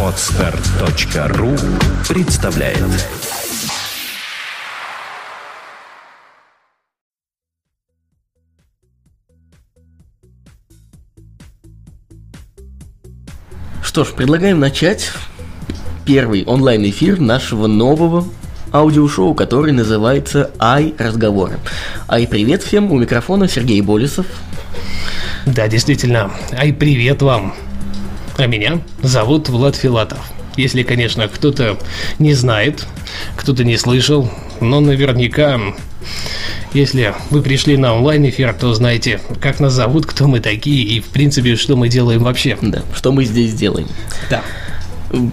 Отстар.ру представляет. Что ж, предлагаем начать первый онлайн-эфир нашего нового аудиошоу, который называется «Ай-разговоры». Ай-привет всем, у микрофона Сергей Болесов. Да, действительно, ай-привет вам. А меня зовут Влад Филатов. Если, конечно, кто-то не знает, кто-то не слышал, но наверняка, если вы пришли на онлайн-эфир, то знаете, как нас зовут, кто мы такие и, в принципе, что мы делаем вообще. Да, что мы здесь делаем. Да.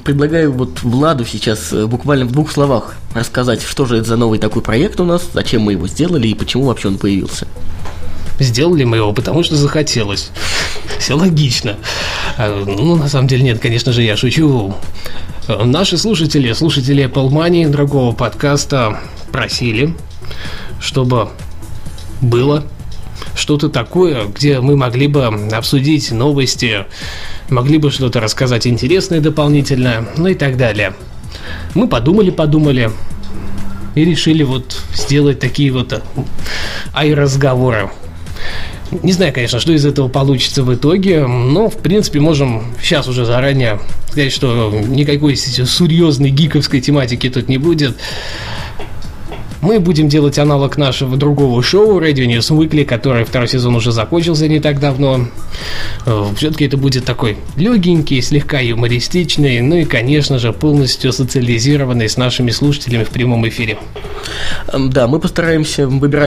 Предлагаю вот Владу сейчас буквально в двух словах рассказать, что же это за новый такой проект у нас, зачем мы его сделали и почему вообще он появился. Сделали мы его, потому что захотелось. Все логично. Ну, на самом деле, нет, конечно же, я шучу. Наши слушатели Apple Money, другого подкаста, просили, чтобы было что-то такое, где мы могли бы обсудить новости, могли бы что-то рассказать интересное дополнительное, ну и так далее. Мы подумали и решили вот сделать такие вот ай-разговоры. Не знаю, конечно, что из этого получится в итоге, но, в принципе, можем сейчас уже заранее сказать, что никакой серьезной гиковской тематики тут не будет. Мы будем делать аналог нашего другого шоу Radio News Weekly, который второй сезон уже закончился не так давно. Все-таки это будет такой легенький, слегка юмористичный, ну и, конечно же, полностью социализированный с нашими слушателями в прямом эфире. Да, мы постараемся выбирать